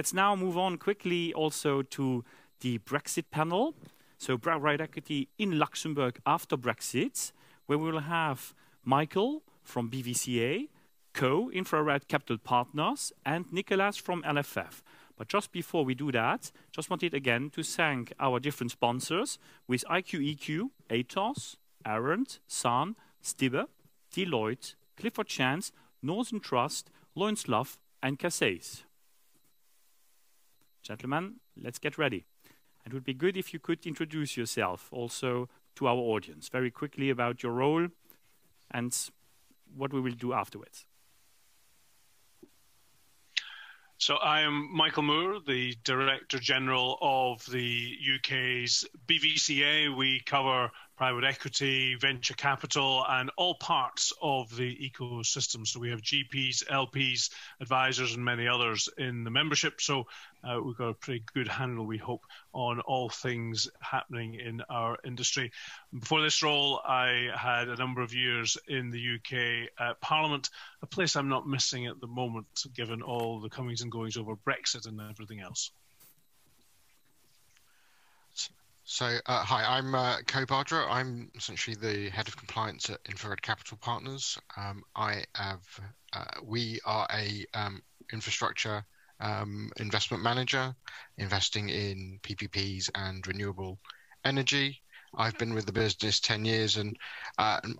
Let's now move on quickly also to the Brexit panel. So private equity in Luxembourg after Brexit, where we will have Michael from BVCA, Ko, Infrared Capital Partners, and Nicolas from LFF. But just before we do that, just wanted again to thank our different sponsors with IQEQ, Atos, Arendt, San, Stibbe, Deloitte, Clifford Chance, Northern Trust, Loinslav, and Casses. Gentlemen, let's get ready. It would be good if you could introduce yourself also to our audience very quickly about your role and what we will do afterwards. So I am Michael Moore, the Director General of the UK's BVCA. We cover private equity, venture capital, and all parts of the ecosystem. So we have GPs, LPs, advisors, and many others in the membership. So we've got a pretty good handle, we hope, on all things happening in our industry. Before this role, I had a number of years in the UK Parliament, a place I'm not missing at the moment, given all the comings and goings over Brexit and everything else. So, hi, I'm Ko Bahdra. I'm essentially the head of compliance at Infrared Capital Partners. We are a infrastructure investment manager, investing in PPPs and renewable energy. I've been with the business 10 years and,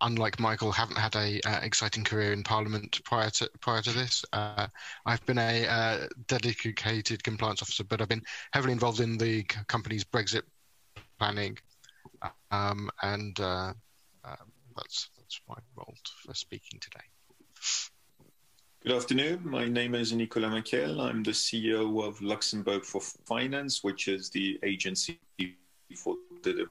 unlike Michael, haven't had an exciting career in Parliament prior to this. I've been a dedicated compliance officer, but I've been heavily involved in the company's Brexit planning, that's my role for speaking today. Good afternoon. My name is Nicolas Mackel. I'm the CEO of Luxembourg for Finance, which is the agency for the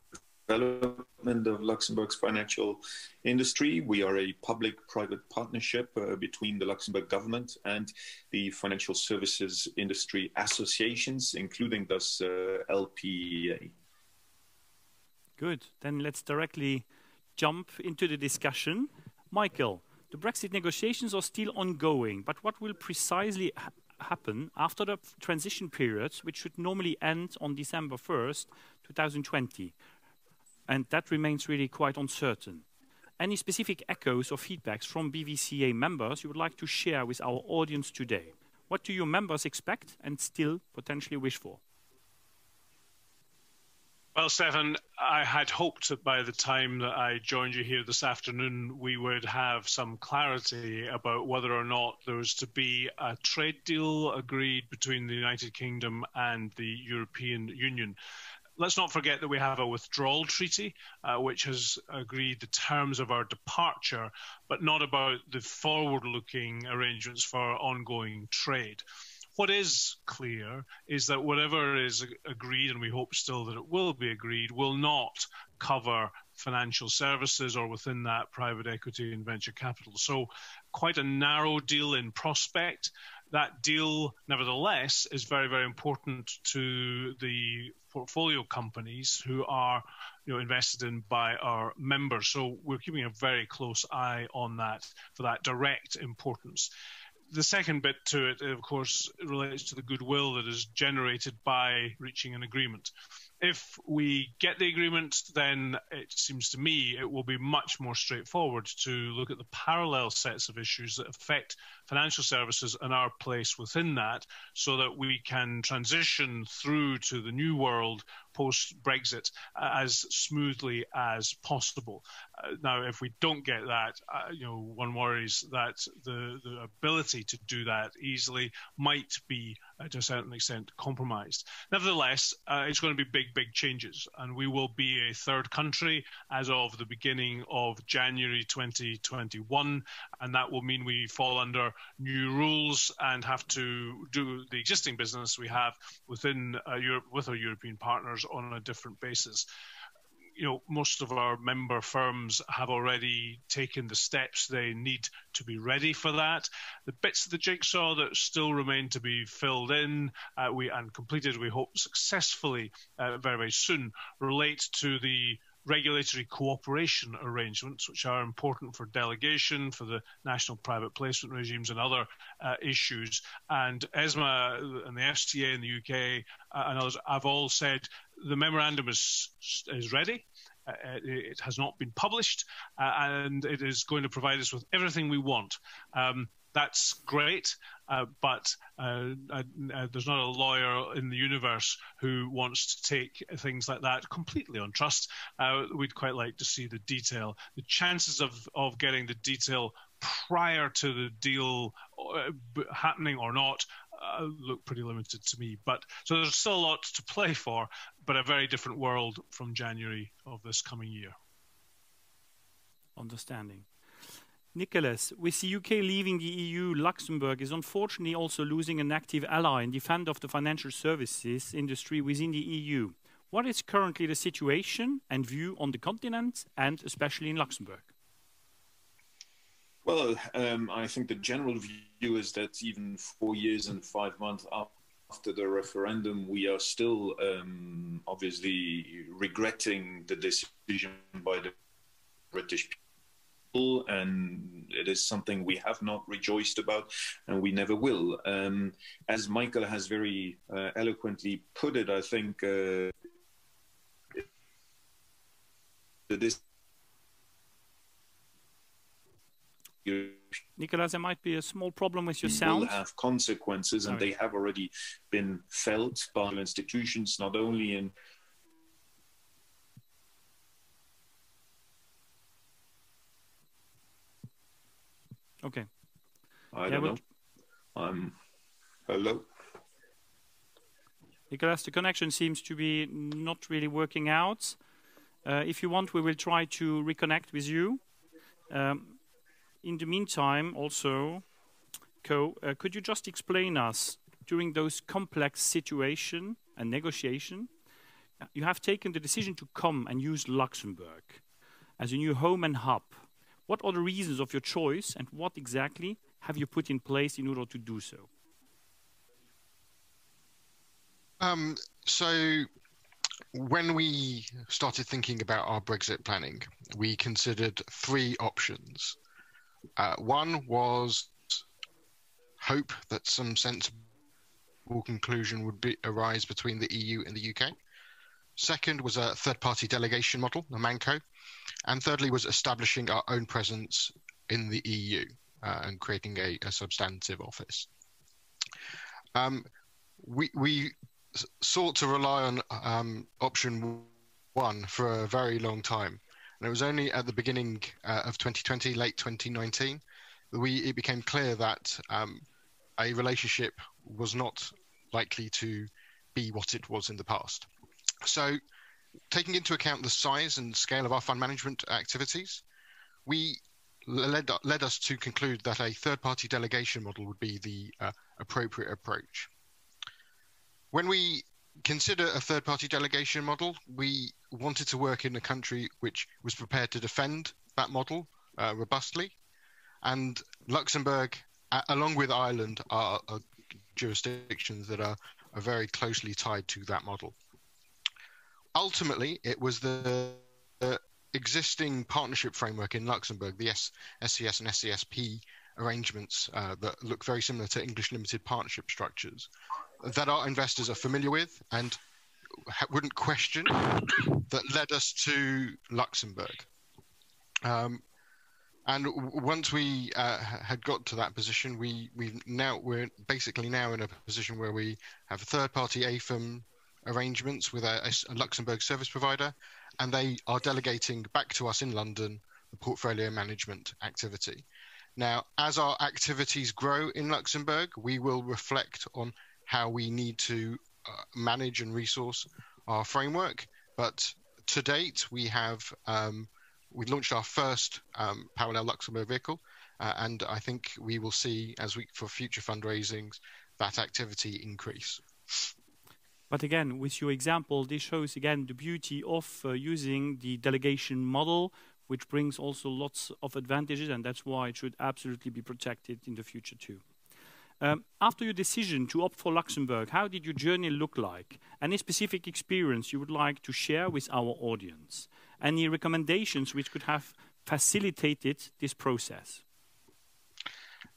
development of Luxembourg's financial industry. We are a public-private partnership between the Luxembourg government and the financial services industry associations, including thus LPEA. Good. Then let's directly jump into the discussion. Michael, the Brexit negotiations are still ongoing, but what will precisely happen after the transition period, which should normally end on December 1st, 2020? And that remains really quite uncertain. Any specific echoes or feedbacks from BVCA members you would like to share with our audience today? What do your members expect and still potentially wish for? Well, Stefan, I had hoped that by the time that I joined you here this afternoon, we would have some clarity about whether or not there was to be a trade deal agreed between the United Kingdom and the European Union. Let's not forget that we have a withdrawal treaty, which has agreed the terms of our departure, but not about the forward-looking arrangements for ongoing trade. What is clear is that whatever is agreed, and we hope still that it will be agreed, will not cover financial services or within that private equity and venture capital. So quite a narrow deal in prospect. That deal, nevertheless, is very, very important to the portfolio companies who are invested in by our members. So we're keeping a very close eye on that for that direct importance. The second bit to it, of course, relates to the goodwill that is generated by reaching an agreement. If we get the agreement, then it seems to me it will be much more straightforward to look at the parallel sets of issues that affect financial services and our place within that, so that we can transition through to the new world post-Brexit as smoothly as possible. Now, if we don't get that, one worries that the ability to do that easily might be, to a certain extent, compromised. Nevertheless, it's going to be big, big changes, and we will be a third country as of the beginning of January 2021, and that will mean we fall under new rules and have to do the existing business we have within Europe with our European partners on a different basis. Most of our member firms have already taken the steps they need to be ready for that. The bits of the jigsaw that still remain to be filled in and completed, we hope successfully very, very soon, relate to the regulatory cooperation arrangements, which are important for delegation, for the national private placement regimes and other issues. And ESMA and the FCA in the UK and others have all said the memorandum is ready. It has not been published, and it is going to provide us with everything we want. That's great, but there's not a lawyer in the universe who wants to take things like that completely on trust. We'd quite like to see the detail. The chances of getting the detail prior to the deal happening or not look pretty limited to me. But so there's still a lot to play for, but a very different world from January of this coming year. Understanding. Nicolas, with the UK leaving the EU, Luxembourg is unfortunately also losing an active ally in defense of the financial services industry within the EU. What is currently the situation and view on the continent, and especially in Luxembourg? Well, I think the general view is that even 4 years and 5 months after the referendum, we are still obviously regretting the decision by the British people. And it is something we have not rejoiced about, and we never will. As Michael has very eloquently put it, I think this. Nicolas, there might be a small problem with your sound. Will have consequences, and they have already been felt by institutions, not only in. Okay. I don't know. Hello? Nicolas, the connection seems to be not really working out. If you want, we will try to reconnect with you. In the meantime, also, Ko, could you just explain us, during those complex situation and negotiation, you have taken the decision to come and use Luxembourg as a new home and hub. What are the reasons of your choice, and what exactly have you put in place in order to do so? So when we started thinking about our Brexit planning, we considered 3 options. One was hope that some sensible conclusion would arise between the EU and the UK. Second was a third-party delegation model, a ManCo. And thirdly was establishing our own presence in the EU and creating a substantive office. We sought to rely on option 1 for a very long time. And it was only at the beginning of 2020, late 2019, that it became clear that a relationship was not likely to be what it was in the past. So, taking into account the size and scale of our fund management activities, we led us to conclude that a third-party delegation model would be the appropriate approach. When we consider a third-party delegation model, we wanted to work in a country which was prepared to defend that model robustly, and Luxembourg, along with Ireland, are jurisdictions that are very closely tied to that model. Ultimately, it was the existing partnership framework in Luxembourg, the SCS and SCSP arrangements that look very similar to English limited partnership structures, that our investors are familiar with and wouldn't question, that led us to Luxembourg. And once we had got to that position, we're basically now in a position where we have a third-party AIFM arrangements with a Luxembourg service provider, and they are delegating back to us in London the portfolio management activity. Now, as our activities grow in Luxembourg, we will reflect on how we need to manage and resource our framework. But to date, we launched our first parallel Luxembourg vehicle, and I think we will see, for future fundraisings, that activity increase. But again, with your example, this shows again the beauty of using the delegation model, which brings also lots of advantages, and that's why it should absolutely be protected in the future too. After your decision to opt for Luxembourg, how did your journey look like? Any specific experience you would like to share with our audience? any recommendations which could have facilitated this process?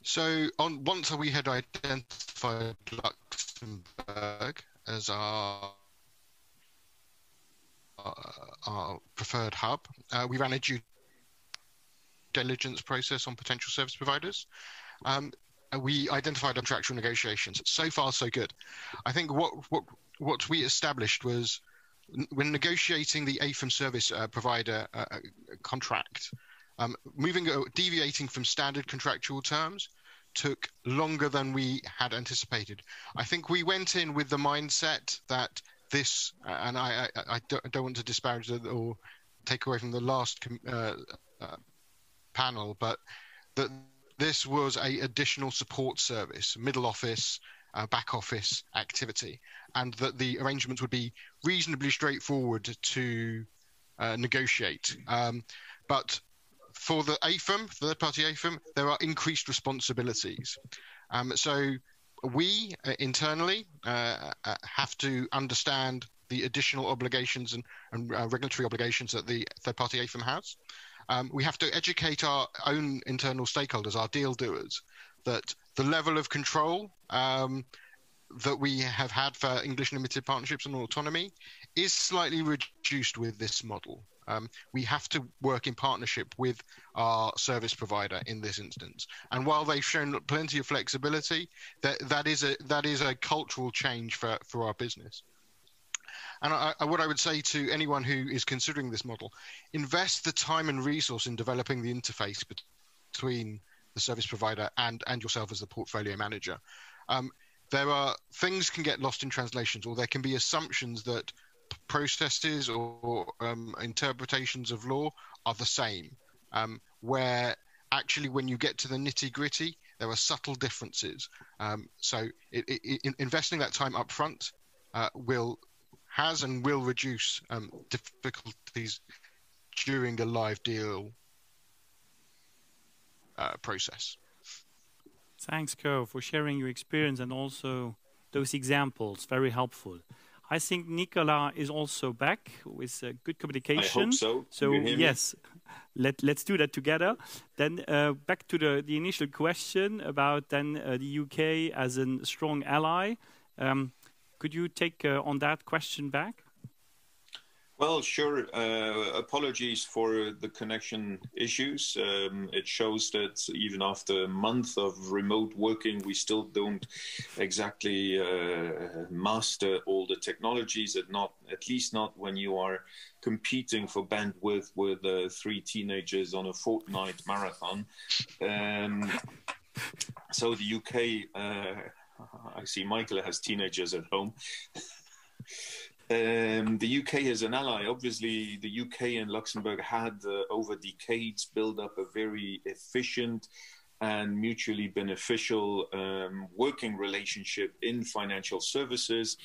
So once we had identified Luxembourg as our preferred hub, we ran a due diligence process on potential service providers. We identified contractual negotiations. So far, so good. I think what we established was when negotiating the AIFM service provider contract, deviating from standard contractual terms took longer than we had anticipated. I think we went in with the mindset that this, and I don't want to disparage or take away from the last panel, but that this was an additional support service, middle office, back office activity, and that the arrangements would be reasonably straightforward to negotiate. But for the AIFM, third-party AIFM, there are increased responsibilities. So we internally have to understand the additional obligations and regulatory obligations that the third-party AIFM has. We have to educate our own internal stakeholders, our deal doers, that the level of control that we have had for English limited partnerships and autonomy is slightly reduced with this model. We have to work in partnership with our service provider in this instance. And while they've shown plenty of flexibility, that is a cultural change for our business. And what I would say to anyone who is considering this model, invest the time and resource in developing the interface between the service provider and yourself as the portfolio manager. There are things can get lost in translations, or there can be assumptions that processes or interpretations of law are the same, where actually when you get to the nitty-gritty, there are subtle differences. So investing that time up front will reduce difficulties during a live deal process. Thanks, Ko, for sharing your experience and also those examples. Very helpful. I think Nicolas is also back with good communication. I hope so. So yes, let's do that together. Then back to the initial question about then the UK as a strong ally. Could you take on that question back? Well, sure. Apologies for the connection issues. It shows that even after a month of remote working, we still don't exactly master all the technologies, at least not when you are competing for bandwidth with 3 teenagers on a fortnight marathon. So the UK... I see Michael has teenagers at home. The UK is an ally. Obviously, the UK and Luxembourg had over decades built up a very efficient and mutually beneficial working relationship in financial services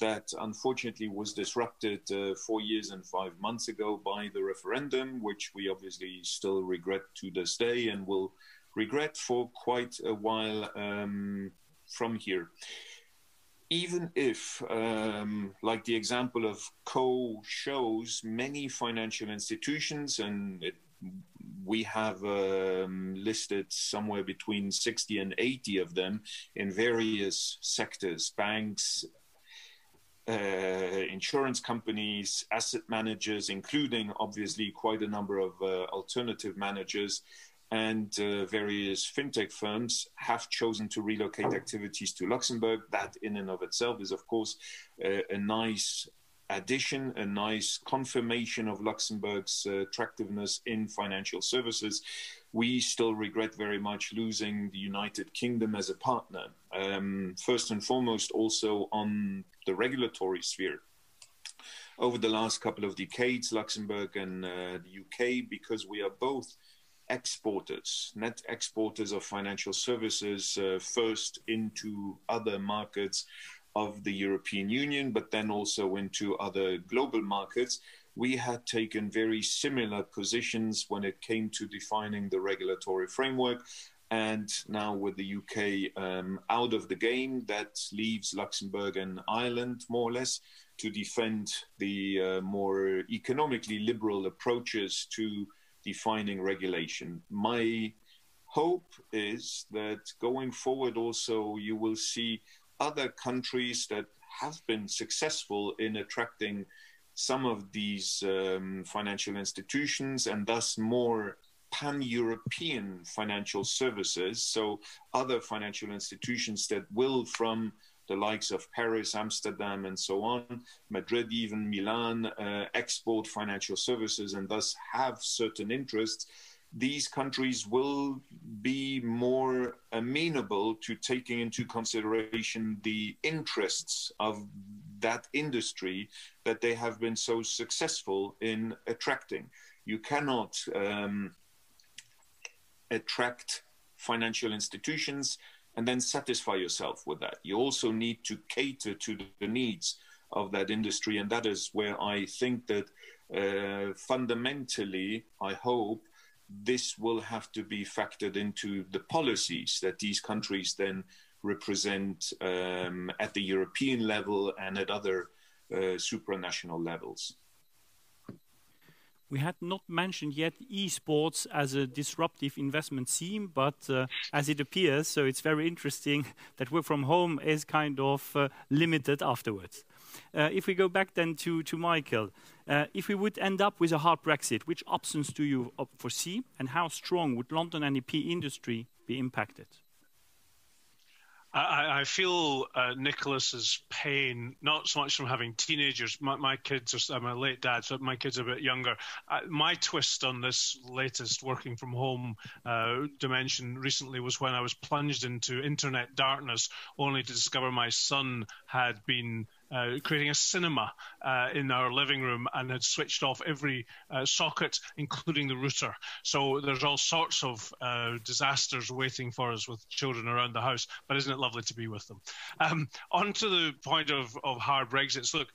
that unfortunately was disrupted 4 years and 5 months ago by the referendum, which we obviously still regret to this day and will regret for quite a while from here. Even if, like the example of Ko shows, many financial institutions, and we have listed somewhere between 60 and 80 of them in various sectors, banks, insurance companies, asset managers, including obviously quite a number of alternative managers, and various fintech firms have chosen to relocate activities to Luxembourg. That in and of itself is, of course, a nice addition, a nice confirmation of Luxembourg's attractiveness in financial services. We still regret very much losing the United Kingdom as a partner, first and foremost also on the regulatory sphere. Over the last couple of decades, Luxembourg and the UK, because we are both exporters, net exporters of financial services, first into other markets of the European Union, but then also into other global markets, we had taken very similar positions when it came to defining the regulatory framework And now with the UK out of the game, that leaves Luxembourg and Ireland more or less to defend the more economically liberal approaches to defining regulation. My hope is that going forward also you will see other countries that have been successful in attracting some of these financial institutions and thus more pan-European financial services, so other financial institutions that will, from the likes of Paris, Amsterdam, and so on, Madrid, even Milan, export financial services and thus have certain interests. These countries will be more amenable to taking into consideration the interests of that industry that they have been so successful in attracting. You cannot attract financial institutions and then satisfy yourself with that. You also need to cater to the needs of that industry, and that is where I think that fundamentally, I hope, this will have to be factored into the policies that these countries then represent at the European level and at other supranational levels. We had not mentioned yet esports as a disruptive investment theme, but as it appears, so it's very interesting that work from home is kind of limited afterwards. If we go back then to Michael, if we would end up with a hard Brexit, which options do you foresee, and how strong would London NEP industry be impacted? I feel Nicolas's pain, not so much from having teenagers. My kids are, I'm a late dad, so my kids are a bit younger. My twist on this latest working from home dimension recently was when I was plunged into internet darkness, only to discover my son had been creating a cinema in our living room and had switched off every socket, including the router. So there's all sorts of disasters waiting for us with children around the house, but isn't it lovely to be with them? On to the point of hard Brexits. Look,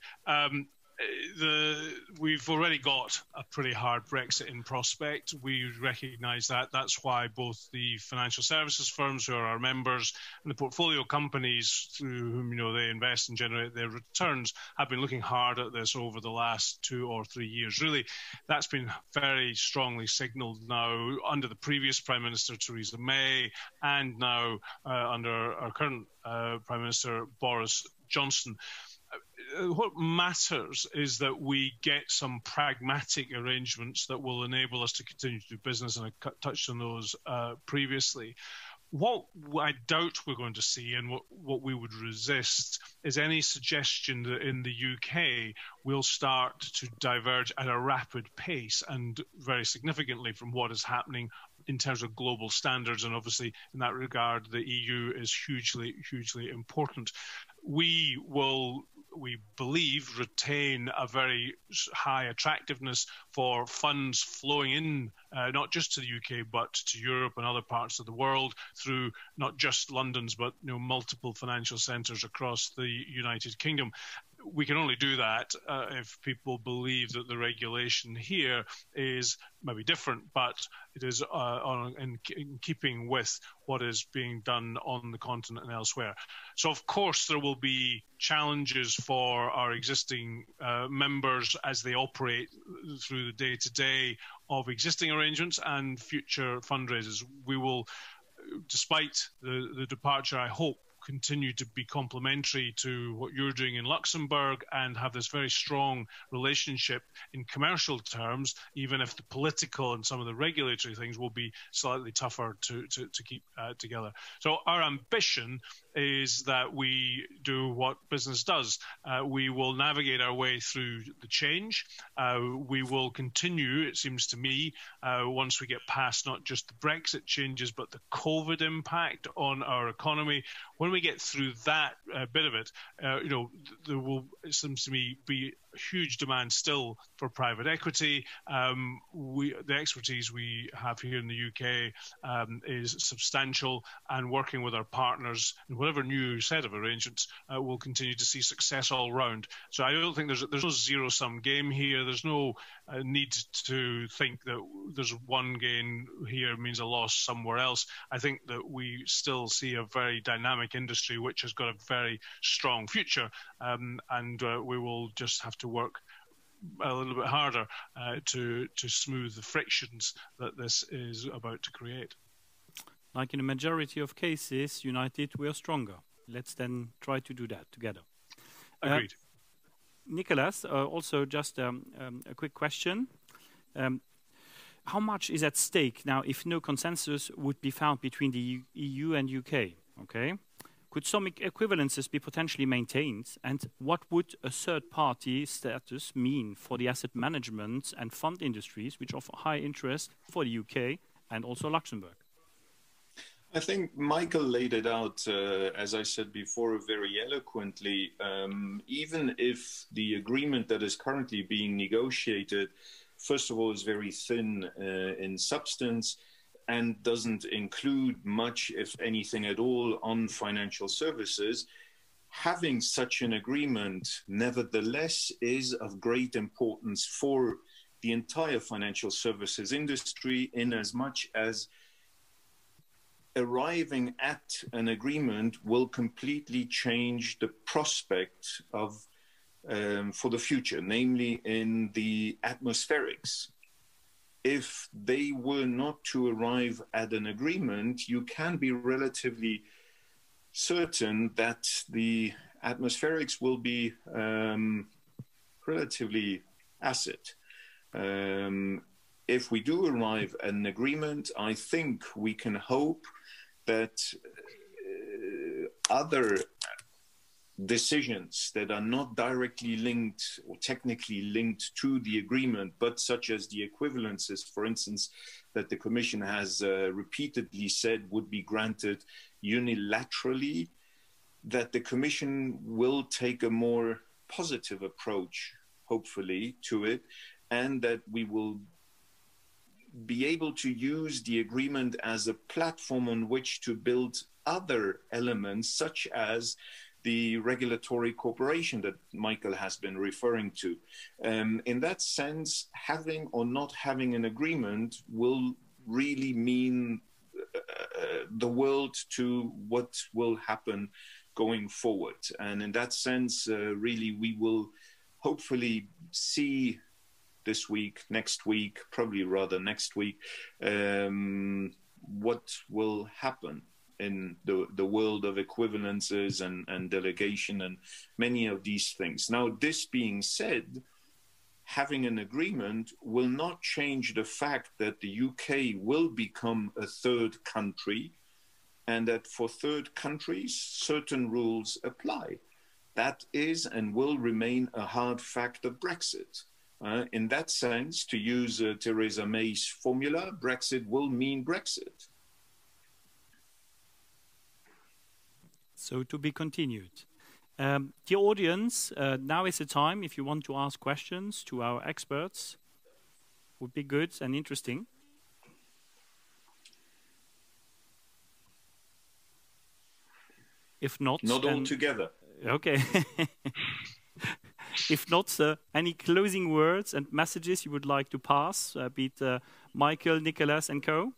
we've already got a pretty hard Brexit in prospect. We recognise that. That's why both the financial services firms who are our members and the portfolio companies through whom, you know, they invest and generate their returns have been looking hard at this over the last 2 or 3 years. Really, that's been very strongly signalled now under the previous Prime Minister, Theresa May, and now under our current Prime Minister, Boris Johnson. What matters is that we get some pragmatic arrangements that will enable us to continue to do business, and I touched on those previously. What I doubt we're going to see, and what we would resist, is any suggestion that in the UK we'll start to diverge at a rapid pace and very significantly from what is happening in terms of global standards. And obviously, in that regard, the EU is hugely, hugely important. We will, we believe, retain a very high attractiveness for funds flowing in, not just to the UK, but to Europe and other parts of the world through not just London's, but, you know, multiple financial centres across the United Kingdom. We can only do that if people believe that the regulation here is maybe different, but it is in keeping with what is being done on the continent and elsewhere. So, of course, there will be challenges for our existing members as they operate through the day-to-day of existing arrangements and future fundraisers. We will, despite the departure, I hope, continue to be complementary to what you're doing in Luxembourg and have this very strong relationship in commercial terms, even if the political and some of the regulatory things will be slightly tougher to keep together. So our ambition is that we do what business does. We will navigate our way through the change. We will continue, it seems to me, once we get past not just the Brexit changes, but the COVID impact on our economy. When we get through that bit of it, you know, there will, it seems to me, be huge demand still for private equity. The expertise we have here in the UK is substantial, and working with our partners in whatever new set of arrangements, we'll continue to see success all round. So I don't think there's no zero-sum game here. There's no need to think that there's one gain here means a loss somewhere else. I think that we still see a very dynamic industry which has got a very strong future, and we will just have to work a little bit harder to smooth the frictions that this is about to create. Like in a majority of cases, united we are stronger. Let's then try to do that together. Agreed. Nicolas, also just a quick question. How much is at stake now if no consensus would be found between the EU and UK? Okay. Could some equivalences be potentially maintained? And what would a third-party status mean for the asset management and fund industries, which offer high interest for the UK and also Luxembourg? I think Michael laid it out, as I said before, very eloquently. Even if the agreement that is currently being negotiated, first of all, is very thin in substance and doesn't include much, if anything at all, on financial services, having such an agreement, nevertheless, is of great importance for the entire financial services industry in as much as arriving at an agreement will completely change the prospect of for the future, namely in the atmospherics. If they were not to arrive at an agreement, you can be relatively certain that the atmospherics will be relatively acid. If we do arrive at an agreement, I think we can hope that other decisions that are not directly linked or technically linked to the agreement, but such as the equivalences, for instance, that the Commission has repeatedly said would be granted unilaterally, that the Commission will take a more positive approach, hopefully, to it, and that we will be able to use the agreement as a platform on which to build other elements, such as the regulatory cooperation that Michael has been referring to. In that sense, having or not having an agreement will really mean the world to what will happen going forward. And in that sense, really, we will hopefully see this week, next week, probably rather next week, what will happen in the world of equivalences and delegation and many of these things. Now, this being said, having an agreement will not change the fact that the UK will become a third country and that for third countries, certain rules apply. That is and will remain a hard fact of Brexit. In that sense, to use Theresa May's formula, Brexit will mean Brexit. So to be continued. Dear audience, now is the time, if you want to ask questions to our experts, would be good and interesting. If not... Not all together. Okay. If not, any closing words and messages you would like to pass, be it Michael, Nicolas and Co?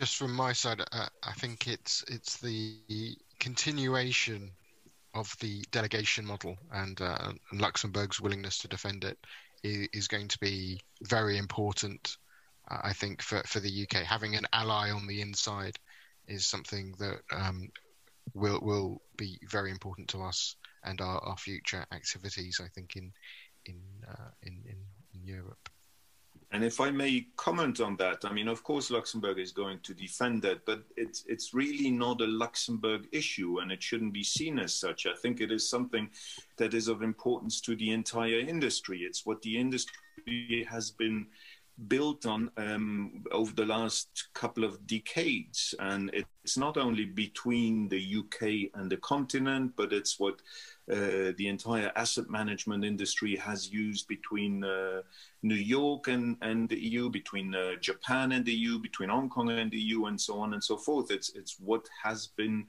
Just from my side, I think it's the continuation of the delegation model, and Luxembourg's willingness to defend it is going to be very important, I think, for the UK. Having an ally on the inside is something that... will be very important to us and our future activities, I think, in Europe. And if I may comment on that, I mean, of course, Luxembourg is going to defend that, but it's really not a Luxembourg issue, and it shouldn't be seen as such. I think it is something that is of importance to the entire industry. It's what the industry has been built on over the last couple of decades. And it's not only between the UK and the continent, but it's what the entire asset management industry has used between New York and the EU, between Japan and the EU, between Hong Kong and the EU, and so on and so forth. It's what has been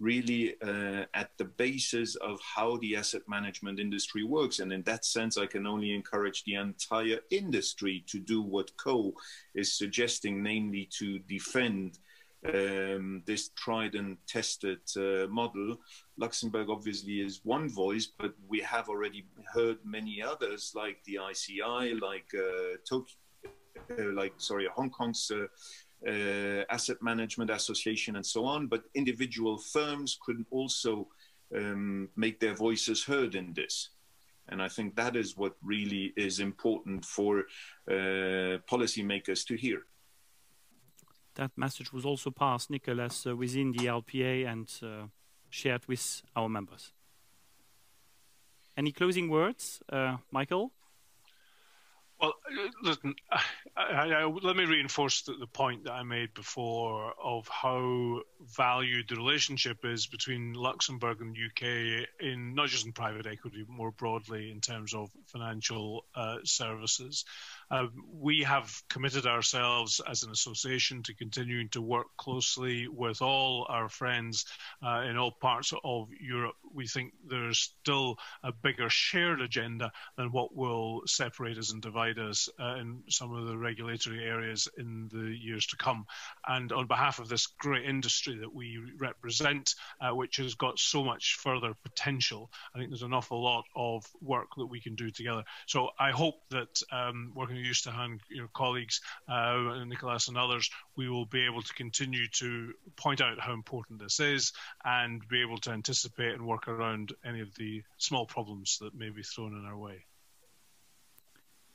really at the basis of how the asset management industry works. And in that sense, I can only encourage the entire industry to do what Ko is suggesting, namely to defend this tried and tested model. Luxembourg obviously is one voice, but we have already heard many others, like the ICI, Hong Kong's Asset Management Association, and so on. But individual firms could also make their voices heard in this. And I think that is what really is important for policymakers to hear. That message was also passed, Nicolas, within the LPA and shared with our members. Any closing words, Michael? Well, listen, let me reinforce the point that I made before of how valued the relationship is between Luxembourg and the UK, in not just in private equity, but more broadly in terms of financial services. We have committed ourselves as an association to continuing to work closely with all our friends in all parts of Europe. We think there's still a bigger shared agenda than what will separate us and divide us in some of the regulatory areas in the years to come. And on behalf of this great industry that we represent, which has got so much further potential, I think there's an awful lot of work that we can do together. So I hope that working with Eustahan, your colleagues, Nicolas and others, we will be able to continue to point out how important this is and be able to anticipate and work around any of the small problems that may be thrown in our way.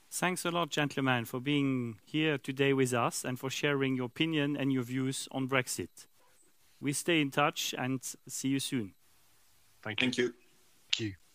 Thanks a lot, gentlemen, for being here today with us and for sharing your opinion and your views on Brexit. We stay in touch and see you soon. Thank you. Thank you. Thank you.